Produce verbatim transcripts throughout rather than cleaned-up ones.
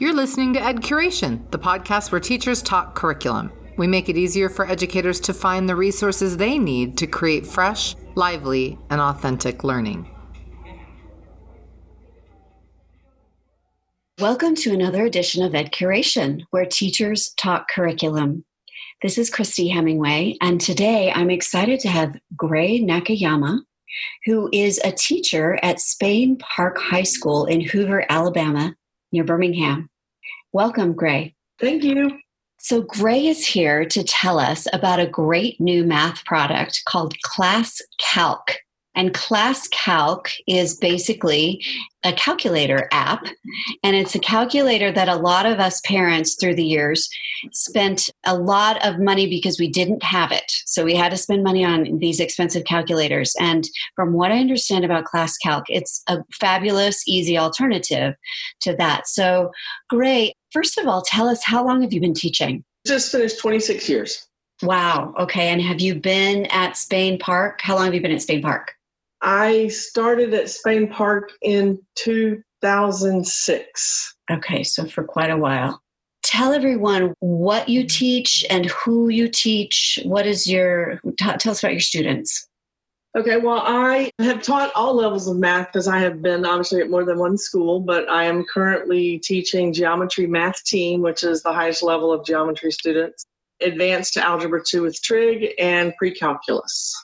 You're listening to Ed Curation, the podcast where teachers talk curriculum. We make it easier for educators to find the resources they need to create fresh, lively, and authentic learning. Welcome to another edition of Ed Curation, where teachers talk curriculum. This is Christy Hemingway, and today I'm excited to have Gray Nakayama, who is a teacher at Spain Park High School in Hoover, Alabama, near Birmingham. Welcome, Gray. Thank you. So Gray is here to tell us about a great new math product called ClassCalc. And ClassCalc is basically a calculator app, and it's a calculator that a lot of us parents through the years spent a lot of money because we didn't have it. So we had to spend money on these expensive calculators. And from what I understand about ClassCalc, it's a fabulous, easy alternative to that. So Gray, first of all, tell us, how long have you been teaching? Just finished twenty-six years. Wow. Okay. And have you been at Spain Park? How long have you been at Spain Park? I started at Spain Park in two thousand six. Okay, so for quite a while. Tell everyone what you teach and who you teach. What is your, t- tell us about your students. Okay, well, I have taught all levels of math because I have been obviously at more than one school, but I am currently teaching geometry math team, which is the highest level of geometry students, advanced to algebra two with trig, and pre-calculus.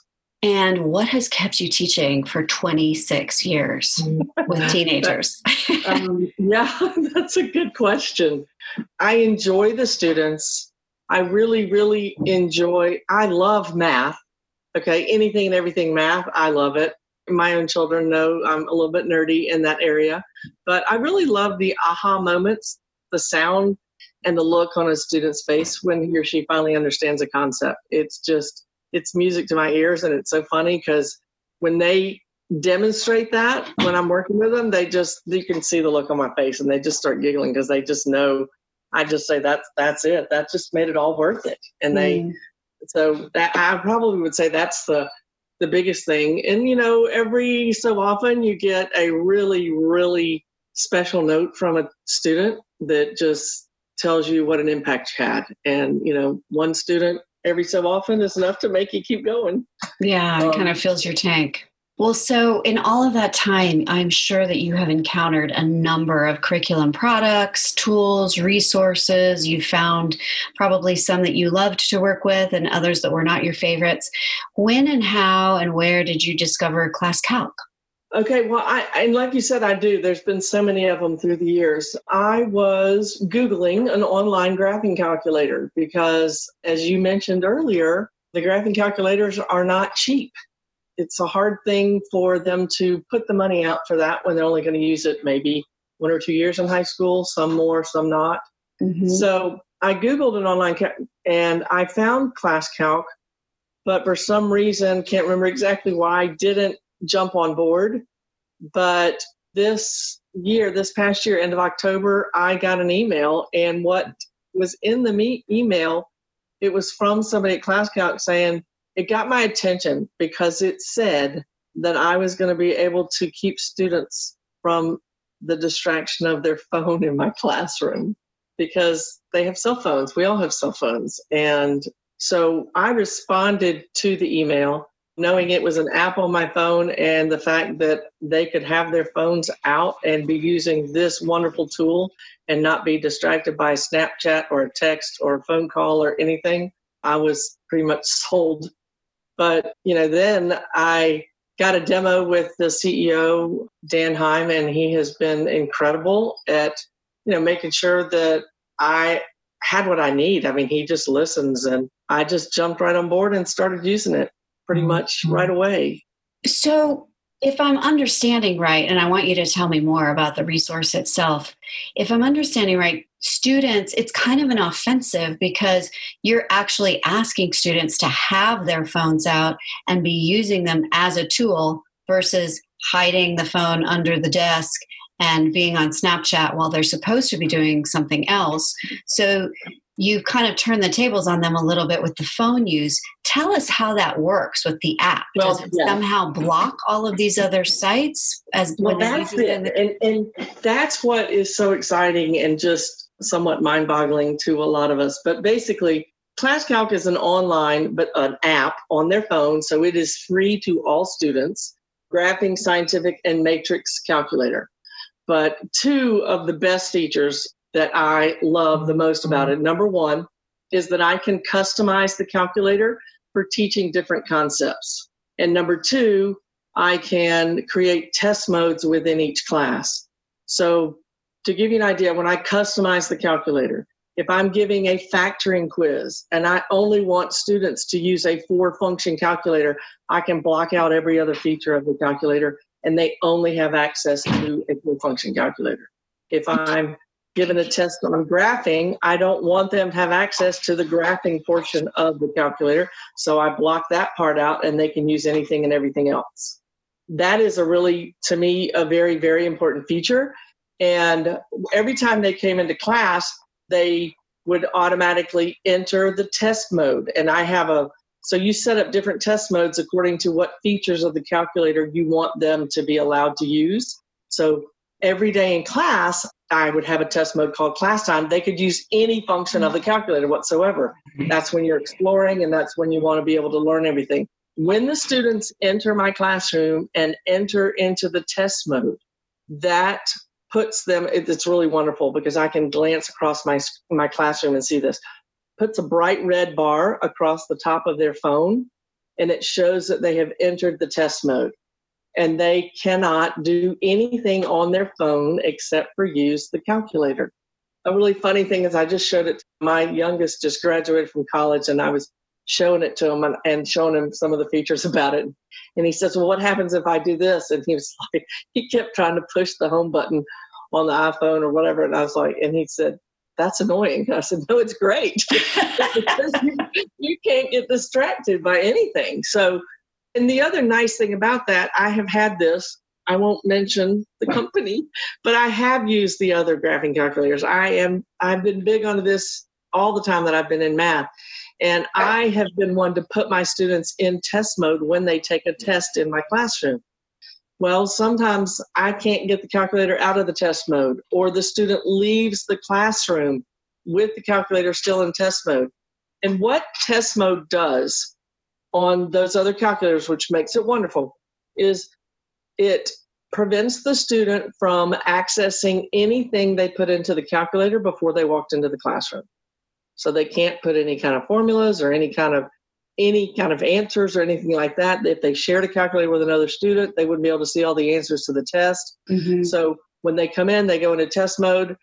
And what has kept you teaching for twenty-six years with teenagers? um, yeah, that's a good question. I enjoy the students. I really, really enjoy, I love math. Okay, anything and everything math, I love it. My own children know I'm a little bit nerdy in that area. But I really love the aha moments, the sound, and the look on a student's face when he or she finally understands a concept. It's just... It's music to my ears, and it's so funny because when they demonstrate that, when I'm working with them, they just, you can see the look on my face, and they just start giggling because they just know, I just say, that's, that's it. That just made it all worth it. And they, mm. so that I probably would say that's the, the biggest thing. And, you know, every so often you get a really, really special note from a student that just tells you what an impact you had. And, you know, one student, every so often is enough to make you keep going. Yeah, it um, kind of fills your tank. Well, so in all of that time, I'm sure that you have encountered a number of curriculum products, tools, resources. You found probably some that you loved to work with and others that were not your favorites. When and how and where did you discover ClassCalc? Okay, well, I, and like you said, I do. There's been so many of them through the years. I was Googling an online graphing calculator because, as you mentioned earlier, the graphing calculators are not cheap. It's a hard thing for them to put the money out for that when they're only going to use it maybe one or two years in high school, some more, some not. Mm-hmm. So I Googled an online cal- and I found ClassCalc, but for some reason, can't remember exactly why, I didn't jump on board. But this year, this past year, end of October, I got an email, and what was in the me- email, it was from somebody at ClassCalc saying, it got my attention because it said that I was going to be able to keep students from the distraction of their phone in my classroom because they have cell phones. We all have cell phones. And so I responded to the email, knowing it was an app on my phone and the fact that they could have their phones out and be using this wonderful tool and not be distracted by Snapchat or a text or a phone call or anything, I was pretty much sold. But, you know, then I got a demo with the C E O, Dan Heim, and he has been incredible at, you know, making sure that I had what I need. I mean, he just listens, and I just jumped right on board and started using it pretty much right away. So if I'm understanding right, and I want you to tell me more about the resource itself, if I'm understanding right, students, it's kind of an offensive because you're actually asking students to have their phones out and be using them as a tool versus hiding the phone under the desk and being on Snapchat while they're supposed to be doing something else. So you kind of turn the tables on them a little bit with the phone use. Tell us how that works with the app. Well, Does it yeah. somehow block all of these other sites? As well, that's it. And, and that's what is so exciting and just somewhat mind-boggling to a lot of us. But basically, ClassCalc is an online, but an app on their phone, so it is free to all students, graphing, scientific, and matrix calculator. But two of the best features that I love the most about it. Number one is that I can customize the calculator for teaching different concepts. And number two, I can create test modes within each class. So to give you an idea, when I customize the calculator, if I'm giving a factoring quiz and I only want students to use a four-function calculator, I can block out every other feature of the calculator and they only have access to a four-function calculator. If I'm given a test on graphing, I don't want them to have access to the graphing portion of the calculator, so I block that part out and they can use anything and everything else. That is a really, to me, a very, very important feature. And every time they came into class, they would automatically enter the test mode. And I have a, so you set up different test modes according to what features of the calculator you want them to be allowed to use. So every day in class, I would have a test mode called class time. They could use any function of the calculator whatsoever. That's when you're exploring and that's when you want to be able to learn everything. When the students enter my classroom and enter into the test mode, that puts them, it's really wonderful because I can glance across my my classroom and see this, puts a bright red bar across the top of their phone and it shows that they have entered the test mode. And they cannot do anything on their phone except for use the calculator. A really funny thing is I just showed it to my youngest, just graduated from college, and I was showing it to him and, and showing him some of the features about it. And he says, well, what happens if I do this? And he was like, he kept trying to push the home button on the iPhone or whatever. And I was like, and he said, that's annoying. I said, no, it's great. you, you can't get distracted by anything. So, and the other nice thing about that, I have had this, I won't mention the company, but I have used the other graphing calculators. I am, I've been big on this all the time that I've been in math. And I have been one to put my students in test mode when they take a test in my classroom. Well, sometimes I can't get the calculator out of the test mode, or the student leaves the classroom with the calculator still in test mode. And what test mode does on those other calculators, which makes it wonderful, is it prevents the student from accessing anything they put into the calculator before they walked into the classroom. So they can't put any kind of formulas or any kind of any kind of answers or anything like that. If they shared a calculator with another student, they wouldn't be able to see all the answers to the test. Mm-hmm. So when they come in, they go into test mode.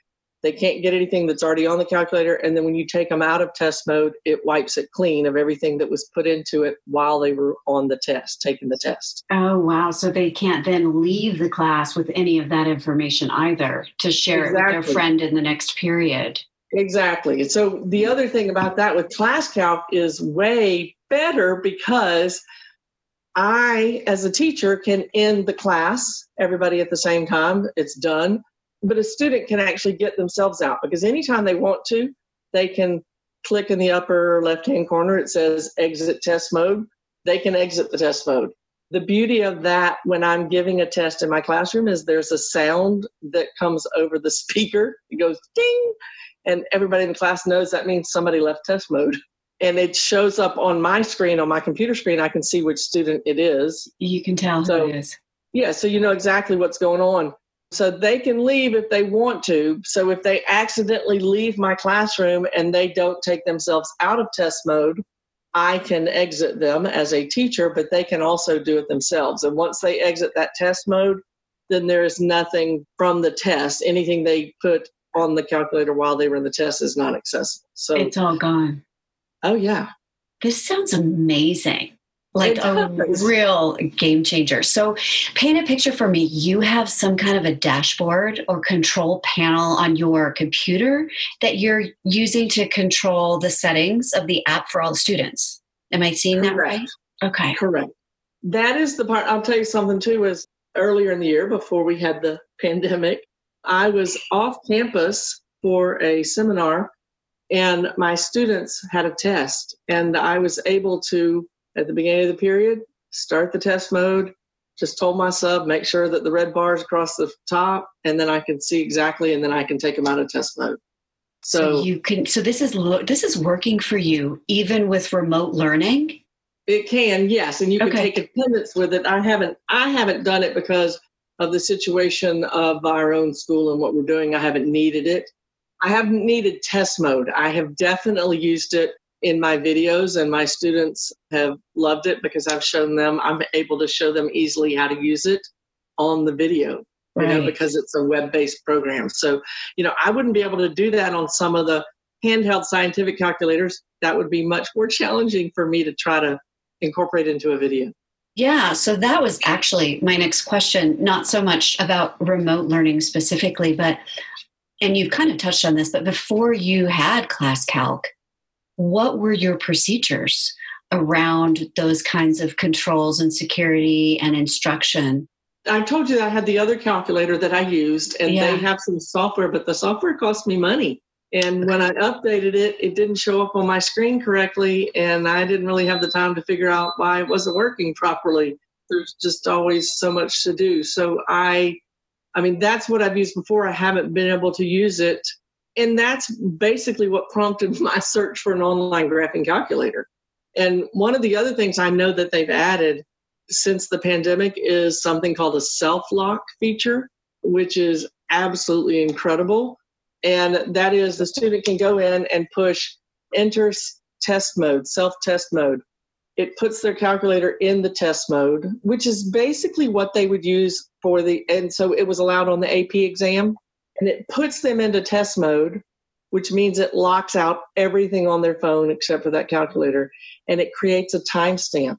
They can't get anything that's already on the calculator. And then when you take them out of test mode, it wipes it clean of everything that was put into it while they were on the test, taking the test. Oh, wow. So they can't then leave the class with any of that information either to share exactly. it with their friend in the next period. Exactly. So the other thing about that with ClassCalc is way better because I, as a teacher, can end the class, everybody at the same time. It's done. But a student can actually get themselves out because anytime they want to, they can click in the upper left-hand corner. It says exit test mode. They can exit the test mode. The beauty of that when I'm giving a test in my classroom is there's a sound that comes over the speaker. It goes ding, and everybody in the class knows that means somebody left test mode. And it shows up on my screen, on my computer screen. I can see which student it is. You can tell so, who it is. Yeah, so you know exactly what's going on. So they can leave if they want to. So if they accidentally leave my classroom and they don't take themselves out of test mode, I can exit them as a teacher, but they can also do it themselves. And once they exit that test mode, then there is nothing from the test. Anything they put on the calculator while they were in the test is not accessible. So it's all gone. Oh, yeah. This sounds amazing. Like a real game changer. So paint a picture for me. You have some kind of a dashboard or control panel on your computer that you're using to control the settings of the app for all the students. Am I seeing Correct. That right? Okay. Correct. That is the part. I'll tell you something too, is earlier in the year before we had the pandemic, I was off campus for a seminar And my students had a test, and I was able to, at the beginning of the period, start the test mode, just told my sub, make sure that the red bar is across the top, and then I can see exactly, and then I can take them out of test mode. So, so you can, so this is, lo- this is working for you, even with remote learning? It can, yes. And you can okay. take attendance with it. I haven't, I haven't done it because of the situation of our own school and what we're doing. I haven't needed it. I haven't needed test mode. I have definitely used it in my videos, and my students have loved it because I've shown them, I'm able to show them easily how to use it on the video, right. you know, because it's a web-based program. So, you know, I wouldn't be able to do that on some of the handheld scientific calculators. That would be much more challenging for me to try to incorporate into a video. Yeah, so that was actually my next question, not so much about remote learning specifically, but, and you've kind of touched on this, but before you had ClassCalc, what were your procedures around those kinds of controls and security and instruction? I told you that I had the other calculator that I used, and yeah. they have some software, but the software cost me money. And when I updated it, it didn't show up on my screen correctly, and I didn't really have the time to figure out why it wasn't working properly. There's just always so much to do. So I, I mean, that's what I've used before. I haven't been able to use it. And that's basically what prompted my search for an online graphing calculator. And one of the other things I know that they've added since the pandemic is something called a self-lock feature, which is absolutely incredible. And that is, the student can go in and push enter test mode, self-test mode. It puts their calculator in the test mode, which is basically what they would use for the, and so it was allowed on the A P exam. And it puts them into test mode, which means it locks out everything on their phone except for that calculator. And it creates a timestamp.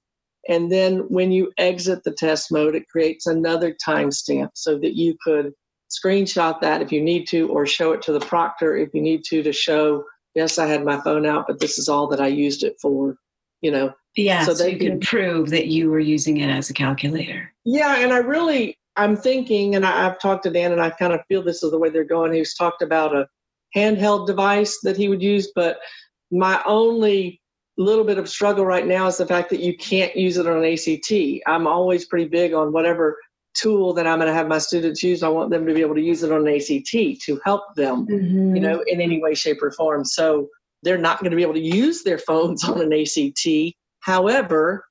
And then when you exit the test mode, it creates another timestamp so that you could screenshot that if you need to, or show it to the proctor if you need to, to show, yes, I had my phone out, but this is all that I used it for, you know. Yeah, so, so you can prove that you were using it as a calculator. Yeah, and I really, I'm thinking, and I, I've talked to Dan, and I kind of feel this is the way they're going. He's talked about a handheld device that he would use, but my only little bit of struggle right now is the fact that you can't use it on A C T. I'm always pretty big on whatever tool that I'm going to have my students use, I want them to be able to use it on an A C T to help them, mm-hmm. you know, in any way, shape, or form. So they're not going to be able to use their phones on an A C T. However,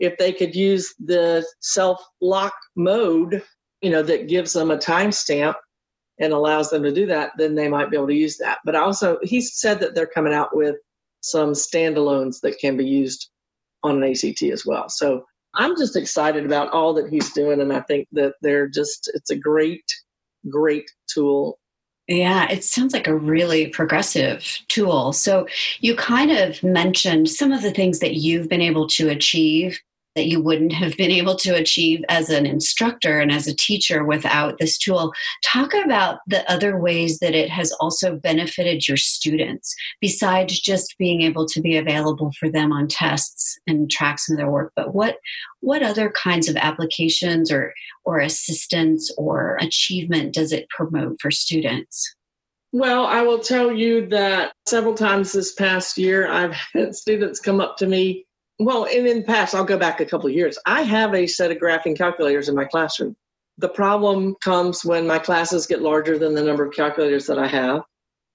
if they could use the self-lock mode, you know, that gives them a timestamp and allows them to do that, then they might be able to use that. But also, he said that they're coming out with some standalones that can be used on an A C T as well. So I'm just excited about all that he's doing, and I think that they're just, it's a great, great tool. Yeah, it sounds like a really progressive tool. So you kind of mentioned some of the things that you've been able to achieve that you wouldn't have been able to achieve as an instructor and as a teacher without this tool. Talk about the other ways that it has also benefited your students, besides just being able to be available for them on tests and track some of their work. But what what other kinds of applications or, or assistance or achievement does it promote for students? Well, I will tell you that several times this past year, I've had students come up to me. Well, and in the past, I'll go back a couple of years. I have a set of graphing calculators in my classroom. The problem comes when my classes get larger than the number of calculators that I have.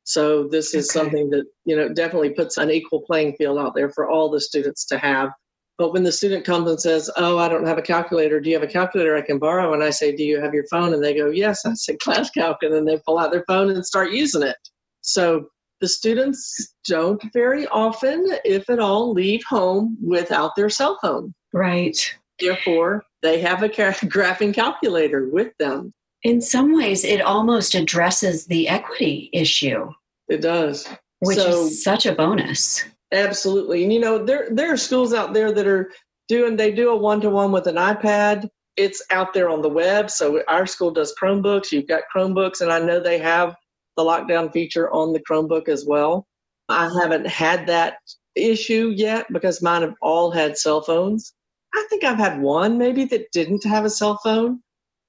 So this is okay. something that, you know, definitely puts an equal playing field out there for all the students to have. But when the student comes and says, oh, I don't have a calculator. Do you have a calculator I can borrow? And I say, do you have your phone? And they go, yes. I say, ClassCalc. And then they pull out their phone and start using it. So the students don't very often, if at all, leave home without their cell phone. Right. Therefore, they have a graphing calculator with them. In some ways, it almost addresses the equity issue. It does. Which so, is such a bonus. Absolutely. And, you know, there there are schools out there that are doing, they do a one-to-one with an iPad. It's out there on the web. So our school does Chromebooks. You've got Chromebooks, and I know they have the lockdown feature on the Chromebook as well. I haven't had that issue yet because mine have all had cell phones. I think I've had one maybe that didn't have a cell phone.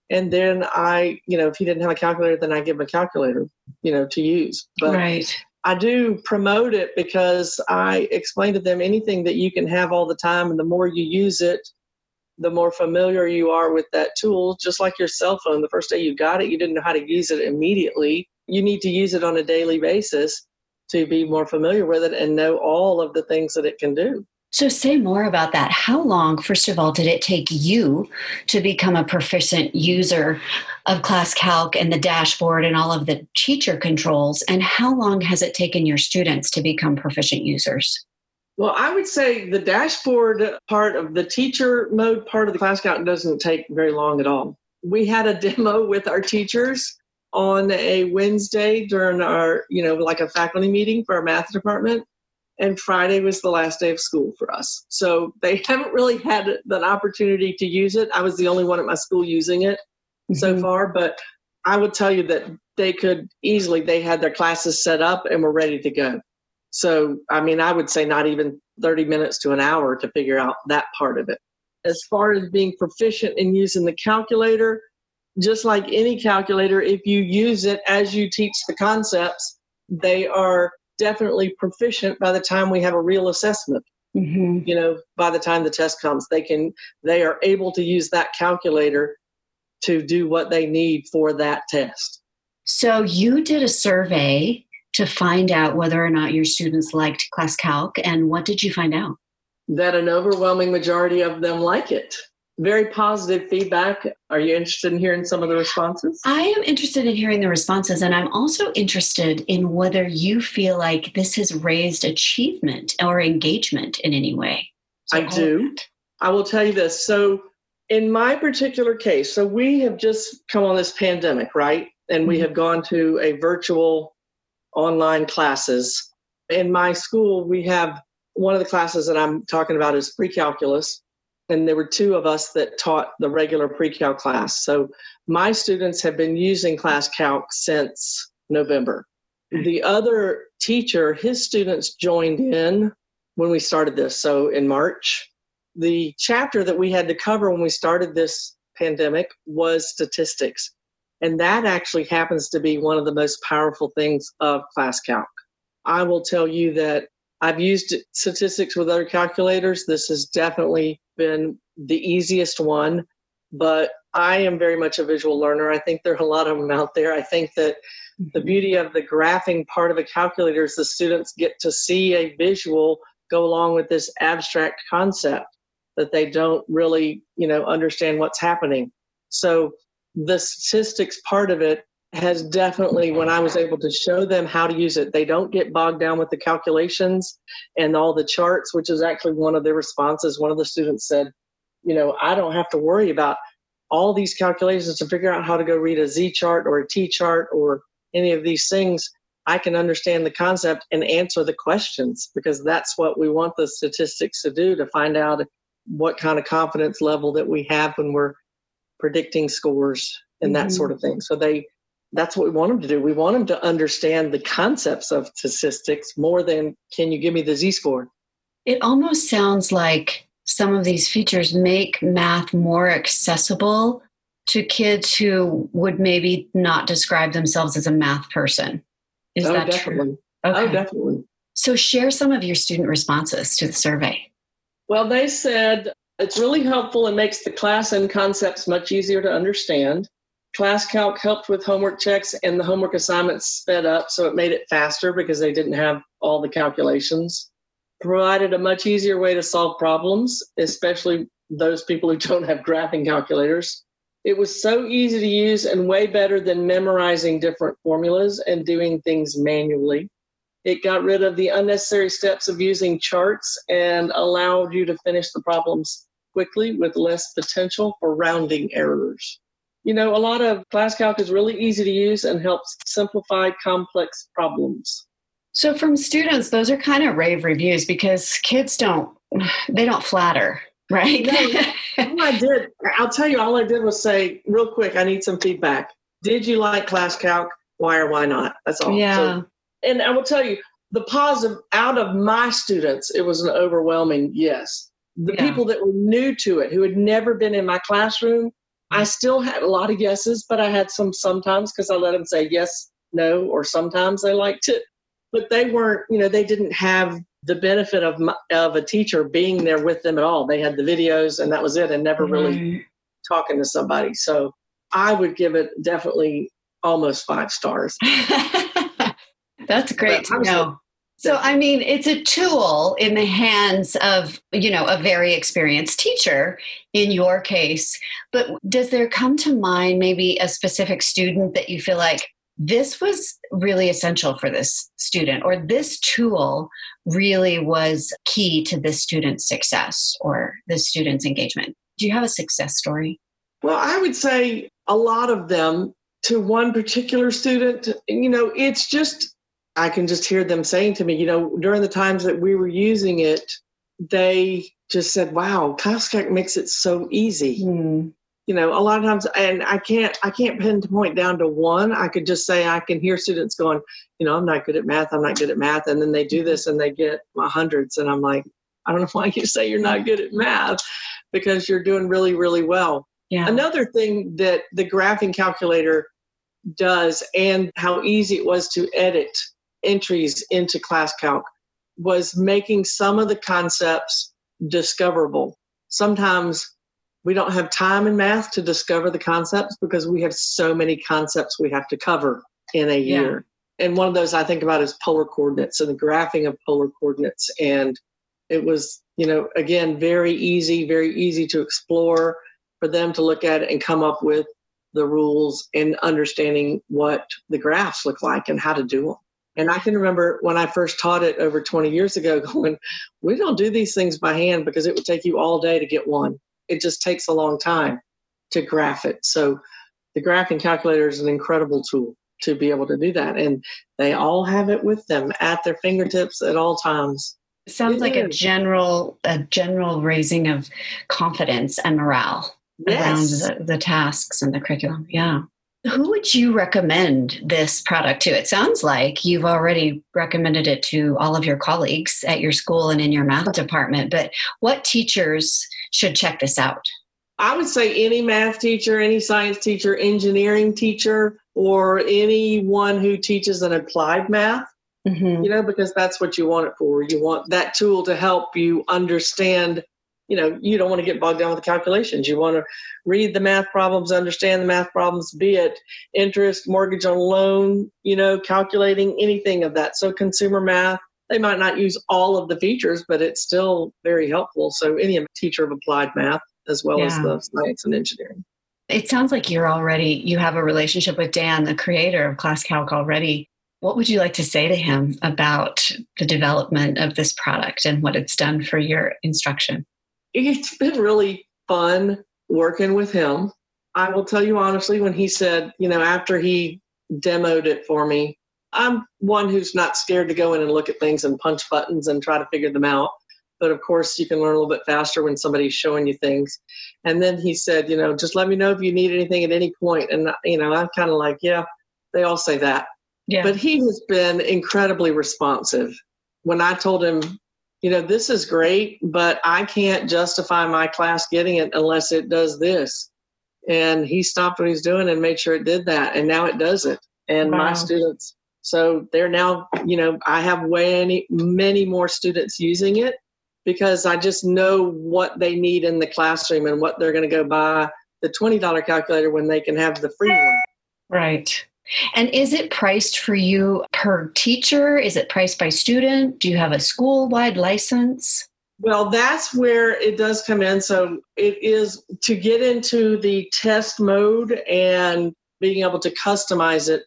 And then I, you know, if he didn't have a calculator, then I give him a calculator, you know, to use. But right. I do promote it because I explain to them anything that you can have all the time, and the more you use it, the more familiar you are with that tool. Just like your cell phone, the first day you got it, you didn't know how to use it immediately. You need to use it on a daily basis to be more familiar with it and know all of the things that it can do. So say more about that. How long, first of all, did it take you to become a proficient user of ClassCalc and the dashboard and all of the teacher controls? And how long has it taken your students to become proficient users? Well, I would say the dashboard part of the teacher mode part of the ClassCalc doesn't take very long at all. We had a demo with our teachers on a Wednesday during our, you know, like a faculty meeting for our math department. And Friday was the last day of school for us. So they haven't really had an opportunity to use it. I was the only one at my school using it mm-hmm. so far, but I would tell you that they could easily, they had their classes set up and were ready to go. So, I mean, I would say not even thirty minutes to an hour to figure out that part of it. As far as being proficient in using the calculator, just like any calculator, if you use it as you teach the concepts, they are definitely proficient by the time we have a real assessment. Mm-hmm. You know, by the time the test comes, they can, they are able to use that calculator to do what they need for that test. So you did a survey to find out whether or not your students liked ClassCalc, and what did you find out? That an overwhelming majority of them like it. Very positive feedback. Are you interested in hearing some of the responses? I am interested in hearing the responses, and I'm also interested in whether you feel like this has raised achievement or engagement in any way. So I do. I will tell you this. So in my particular case, so we have just come on this pandemic, right? And we mm-hmm. have gone to a virtual online classes. In my school, we have one of the classes that I'm talking about is pre-calculus. And there were two of us that taught the regular pre-cal class. So my students have been using ClassCalc since November. The other teacher, his students joined in when we started this, so in March. The chapter that we had to cover when we started this pandemic was statistics. And that actually happens to be one of the most powerful things of ClassCalc. I will tell you that I've used statistics with other calculators. This has definitely been the easiest one, but I am very much a visual learner. I think there are a lot of them out there. I think that the beauty of the graphing part of a calculator is the students get to see a visual go along with this abstract concept that they don't really, you know, understand what's happening. So the statistics part of it has definitely, when I was able to show them how to use it, they don't get bogged down with the calculations and all the charts, which is actually one of their responses. One of the students said, you know, I don't have to worry about all these calculations to figure out how to go read a Z chart or a T chart or any of these things. I can understand the concept and answer the questions, because that's what we want the statistics to do, to find out what kind of confidence level that we have when we're predicting scores and that mm-hmm. sort of thing. So they that's what we want them to do. We want them to understand the concepts of statistics more than, can you give me the Z-score? It almost sounds like some of these features make math more accessible to kids who would maybe not describe themselves as a math person. Is oh, that definitely. True? Okay. Oh, definitely. So share some of your student responses to the survey. Well, they said it's really helpful and makes the class and concepts much easier to understand. ClassCalc helped with homework checks, and the homework assignments sped up, so it made it faster because they didn't have all the calculations. Provided a much easier way to solve problems, especially those people who don't have graphing calculators. It was so easy to use and way better than memorizing different formulas and doing things manually. It got rid of the unnecessary steps of using charts and allowed you to finish the problems quickly with less potential for rounding errors. You know, a lot of ClassCalc is really easy to use and helps simplify complex problems. So from students, those are kind of rave reviews, because kids don't, they don't flatter, right? No, all I did, I'll tell you, all I did was say, real quick, I need some feedback. Did you like ClassCalc? Why or why not? That's all. Yeah. So, and I will tell you, the positive out of my students, it was an overwhelming yes. The yeah. people that were new to it, who had never been in my classroom, I still had a lot of yeses, but I had some sometimes, because I let them say yes, no, or sometimes they liked it. but they weren't, you know, they didn't have the benefit of of a teacher being there with them at all. They had the videos and that was it, and never mm-hmm. really talking to somebody. So I would give it definitely almost five stars. That's great but to know. So, I mean, it's a tool in the hands of, you know, a very experienced teacher in your case. But does there come to mind maybe a specific student that you feel like this was really essential for this student, or this tool really was key to this student's success or this student's engagement? Do you have a success story? Well, I would say a lot of them to one particular student. You know, it's just... I can just hear them saying to me, you know, during the times that we were using it, they just said, wow, ClassCalc makes it so easy. Mm. You know, a lot of times, and I can't, I can't pinpoint down to one. I could just say, I can hear students going, you know, I'm not good at math. I'm not good at math. And then they do this and they get my hundreds. And I'm like, I don't know why you say you're not good at math, because you're doing really, really well. Yeah. Another thing that the graphing calculator does, and how easy it was to edit entries into ClassCalc, was making some of the concepts discoverable. Sometimes we don't have time in math to discover the concepts because we have so many concepts we have to cover in a year. Yeah. And one of those I think about is polar coordinates and the graphing of polar coordinates. And it was, you know, again, very easy, very easy to explore for them to look at it and come up with the rules and understanding what the graphs look like and how to do them. And I can remember when I first taught it over twenty years ago going, we don't do these things by hand because it would take you all day to get one. It just takes a long time to graph it. So the graphing calculator is an incredible tool to be able to do that. And they all have it with them at their fingertips at all times. It sounds it like is. a general a general raising of confidence and morale yes. around the, the tasks and the curriculum. Yeah. Who would you recommend this product to? It sounds like you've already recommended it to all of your colleagues at your school and in your math department, but what teachers should check this out? I would say any math teacher, any science teacher, engineering teacher, or anyone who teaches an applied math, mm-hmm. you know, because that's what you want it for. You want that tool to help you understand. You know, you don't want to get bogged down with the calculations. You want to read the math problems, understand the math problems, be it interest, mortgage on loan, you know, calculating anything of that. So consumer math, they might not use all of the features, but it's still very helpful. So any teacher of applied math, as well yeah. as the science and engineering. It sounds like you're already, you have a relationship with Dan, the creator of ClassCalc already. What would you like to say to him about the development of this product and what it's done for your instruction? It's been really fun working with him. I will tell you honestly, when he said, you know, after he demoed it for me, I'm one who's not scared to go in and look at things and punch buttons and try to figure them out. But of course, you can learn a little bit faster when somebody's showing you things. And then he said, you know, just let me know if you need anything at any point. And, you know, I'm kind of like, yeah, they all say that. Yeah. But he has been incredibly responsive. When I told him, you know, this is great, but I can't justify my class getting it unless it does this. And he stopped what he's doing and made sure it did that. And now it does it. And wow. my students, so they're now, you know, I have way many more students using it because I just know what they need in the classroom and what they're going to go buy the twenty dollars calculator when they can have the free one. Right. And is it priced for you per teacher? Is it priced by student? Do you have a school-wide license? Well, that's where it does come in. So it is to get into the test mode and being able to customize it.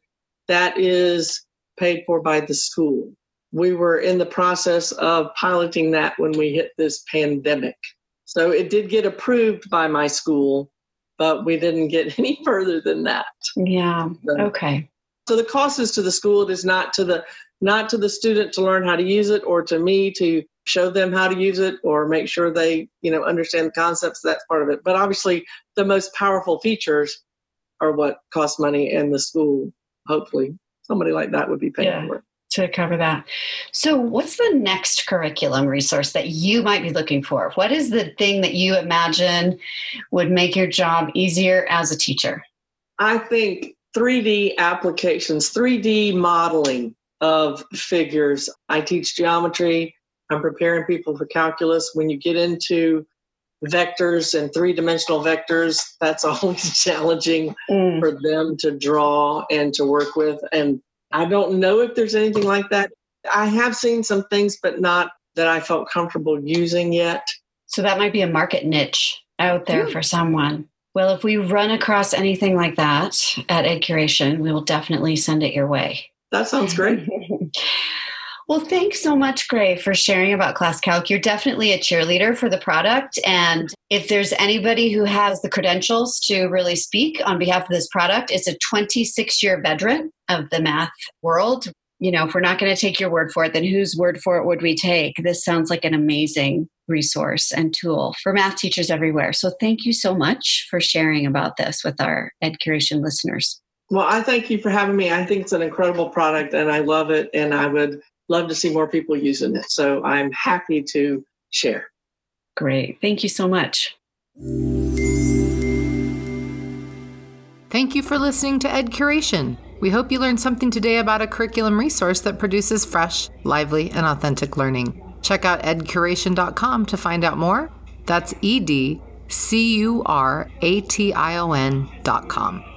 That is paid for by the school. We were in the process of piloting that when we hit this pandemic. So it did get approved by my school, but we didn't get any further than that. Yeah. So, okay. So the cost is to the school. It is not to the not to the student to learn how to use it, or to me to show them how to use it, or make sure they, you know, understand the concepts. That's part of it. But obviously, the most powerful features are what cost money, and the school, hopefully, somebody like that would be paying yeah, for it. To cover that. So what's the next curriculum resource that you might be looking for? What is the thing that you imagine would make your job easier as a teacher? I think three D applications, three D modeling of figures. I teach geometry. I'm preparing people for calculus. When you get into vectors and three-dimensional vectors, that's always challenging mm. for them to draw and to work with. And I don't know if there's anything like that. I have seen some things, but not that I felt comfortable using yet. So that might be a market niche out there mm. for someone. Well, if we run across anything like that at Ed Curation, we will definitely send it your way. That sounds great. Well, thanks so much, Gray, for sharing about ClassCalc. You're definitely a cheerleader for the product. And if there's anybody who has the credentials to really speak on behalf of this product, it's a twenty-six-year veteran of the math world. You know, if we're not going to take your word for it, then whose word for it would we take? This sounds like an amazing resource and tool for math teachers everywhere. So thank you so much for sharing about this with our Ed Curation listeners. Well, I thank you for having me. I think it's an incredible product and I love it. And I would love to see more people using it. So I'm happy to share. Great. Thank you so much. Thank you for listening to Ed Curation. We hope you learned something today about a curriculum resource that produces fresh, lively, and authentic learning. Check out ed curation dot com to find out more. That's E D C U R A T I O N dot com.